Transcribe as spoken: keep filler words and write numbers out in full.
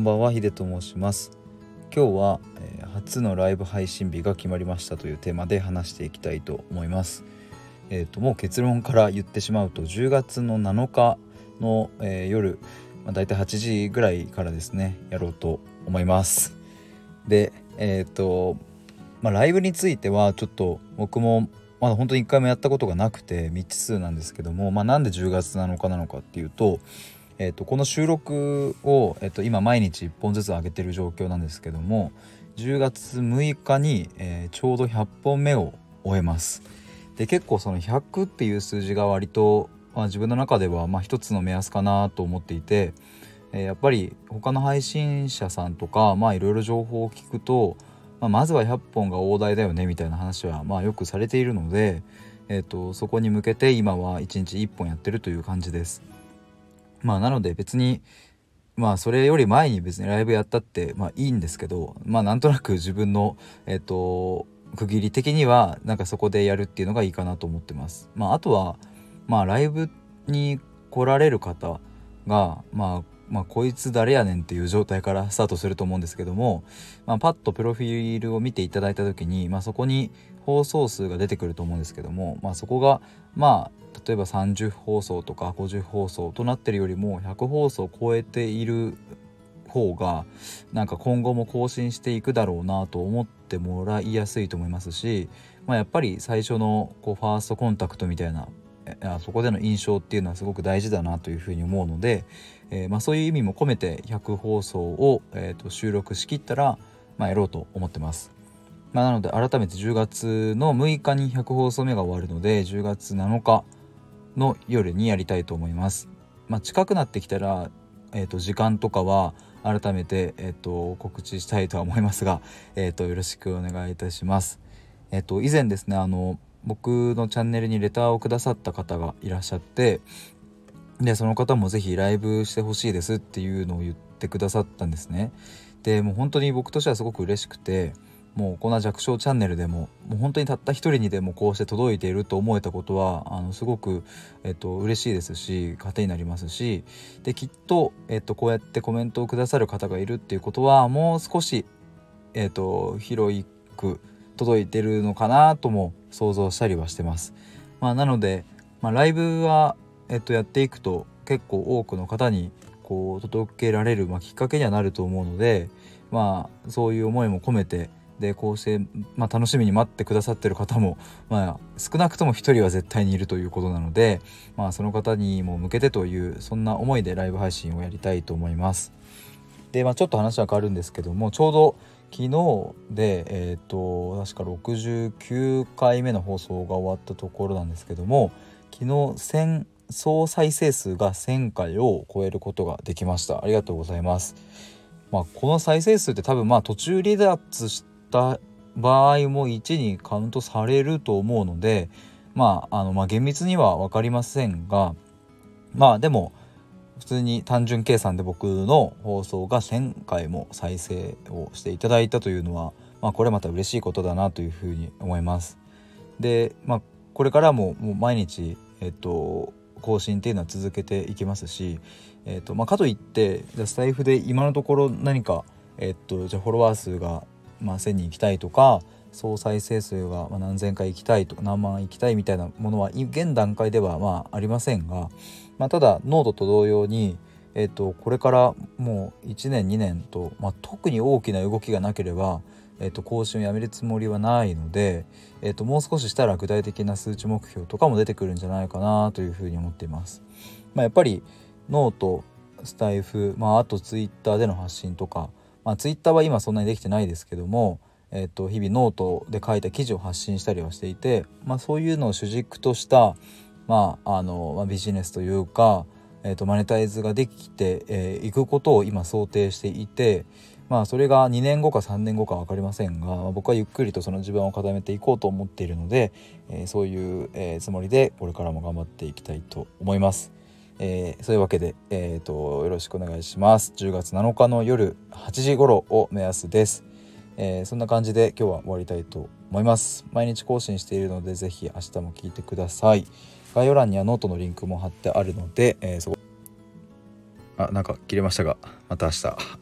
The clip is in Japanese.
こんばんは、ヒデと申します。今日は、えー、初のライブ配信日が決まりましたというテーマで話していきたいと思います。えーと、もう結論から言ってしまうとじゅうがつのなのかの、えー、夜、まあ、だいたいはちじぐらいからですねやろうと思います。で、えーとまあ、ライブについてはちょっと僕もまだ本当にいっかいもやったことがなくて未知数なんですけども、まあ、なんでじゅうがつなのかなのかっていうとえー、とこの収録を、えー、と今毎日いっぽんずつ上げてる状況なんですけども、じゅうがつむいかに、えー、ちょうどひゃっぽんめを終えます。で結構そのひゃくっていう数字が割と、まあ、自分の中ではまあ一つの目安かなと思っていて、えー、やっぱり他の配信者さんとかまあいろいろ情報を聞くと、まあ、まずはひゃっぽんが大台だよねみたいな話はまあよくされているので、えー、とそこに向けて今はいちにちいっぽんやってるという感じです。まあなので別にまあそれより前に別にライブやったってまあいいんですけど、まあなんとなく自分のえっと区切り的にはなんかそこでやるっていうのがいいかなと思ってます。まああとはまあライブに来られる方がまあまあこいつ誰やねんっていう状態からスタートすると思うんですけども、まあパッとプロフィールを見ていただいた時にまあそこに放送数が出てくると思うんですけども、まあそこがまあ例えばさんじゅうほうそうとかごじゅうほうそうとなってるよりもひゃくほうそうを超えている方がなんか今後も更新していくだろうなと思ってもらいやすいと思いますし、まあ、やっぱり最初のこうファーストコンタクトみたいなそこでの印象っていうのはすごく大事だなというふうに思うので、えー、まあそういう意味も込めてひゃくほうそうをえと収録しきったらまあやろうと思ってます。まあ、なので改めてじゅうがつのむいかにひゃくほうそうめが終わるのでじゅうがつなのかの夜にやりたいと思います。まあ、近くなってきたら、えー、と時間とかは改めて、えー、と告知したいとは思いますが、えー、とよろしくお願いいたします。えー、と以前ですねあの僕のチャンネルにレターをくださった方がいらっしゃって、でその方もぜひライブしてほしいですっていうのを言ってくださったんですね。でもう本当に僕としてはすごく嬉しくて、もうこんな弱小チャンネルでももう本当にたった一人にでもこうして届いていると思えたことはあのすごく、えっと、嬉しいですし糧になりますし、できっと、えっと、こうやってコメントをくださる方がいるっていうことはもう少し、えっと、広く届いてるのかなとも想像したりはしてます。まあ、なので、まあ、ライブは、えっと、やっていくと結構多くの方にこう届けられる、まあ、きっかけにはなると思うので、まあ、そういう思いも込めてでこうして、まあ、楽しみに待ってくださってる方も、まあ、少なくともひとりは絶対にいるということなので、まあ、その方にも向けてというそんな思いでライブ配信をやりたいと思います。で、まあ、ちょっと話は変わるんですけども、ちょうど昨日で、えー、と確かろくじゅうきゅうかいめの放送が終わったところなんですけども、昨日総再生数がせんかいを超えることができました。ありがとうございます。まあ、この再生数って多分まあ途中離脱してた場合もいちにカウントされると思うので、まあ、あのまあ厳密には分かりませんが、まあでも普通に単純計算で僕の放送がせんかいも再生をしていただいたというのは、まあ、これまた嬉しいことだなというふうに思います。で、まあ、これからも、もう毎日、えっと、更新っていうのは続けていきますし、えっとまあ、かといってじゃあスタイフで今のところ何か、えっと、じゃあフォロワー数がまあ、せんにん行きたいとか総再生数が何千回行きたいとか何万行きたいみたいなものは現段階ではまあありませんが、まあ、ただノートと同様に、えー、とこれからもういちねんにねんと、まあ、特に大きな動きがなければ、えー、と更新をやめるつもりはないので、えー、ともう少ししたら具体的な数値目標とかも出てくるんじゃないかなというふうに思っています。まあ、やっぱりノートスタイフ、まあ、あとツイッターでの発信とかまあ、ツイッターは今そんなにできてないですけども、えー、と日々ノートで書いた記事を発信したりはしていて、まあ、そういうのを主軸とした、まああのまあ、ビジネスというか、えー、とマネタイズができて、えー、いくことを今想定していて、まあ、それがにねんごかさんねんごか分かりませんが、まあ、僕はゆっくりとその自分を固めていこうと思っているので、えー、そういう、えー、つもりでこれからも頑張っていきたいと思います。えー、そういうわけで、えー、とよろしくお願いします。じゅうがつなのかの夜はちじ頃を目安です。えー、そんな感じで今日は終わりたいと思います。毎日更新しているのでぜひ明日も聞いてください。概要欄にはノートのリンクも貼ってあるので、えー、そこあなんか切れましたがまた明日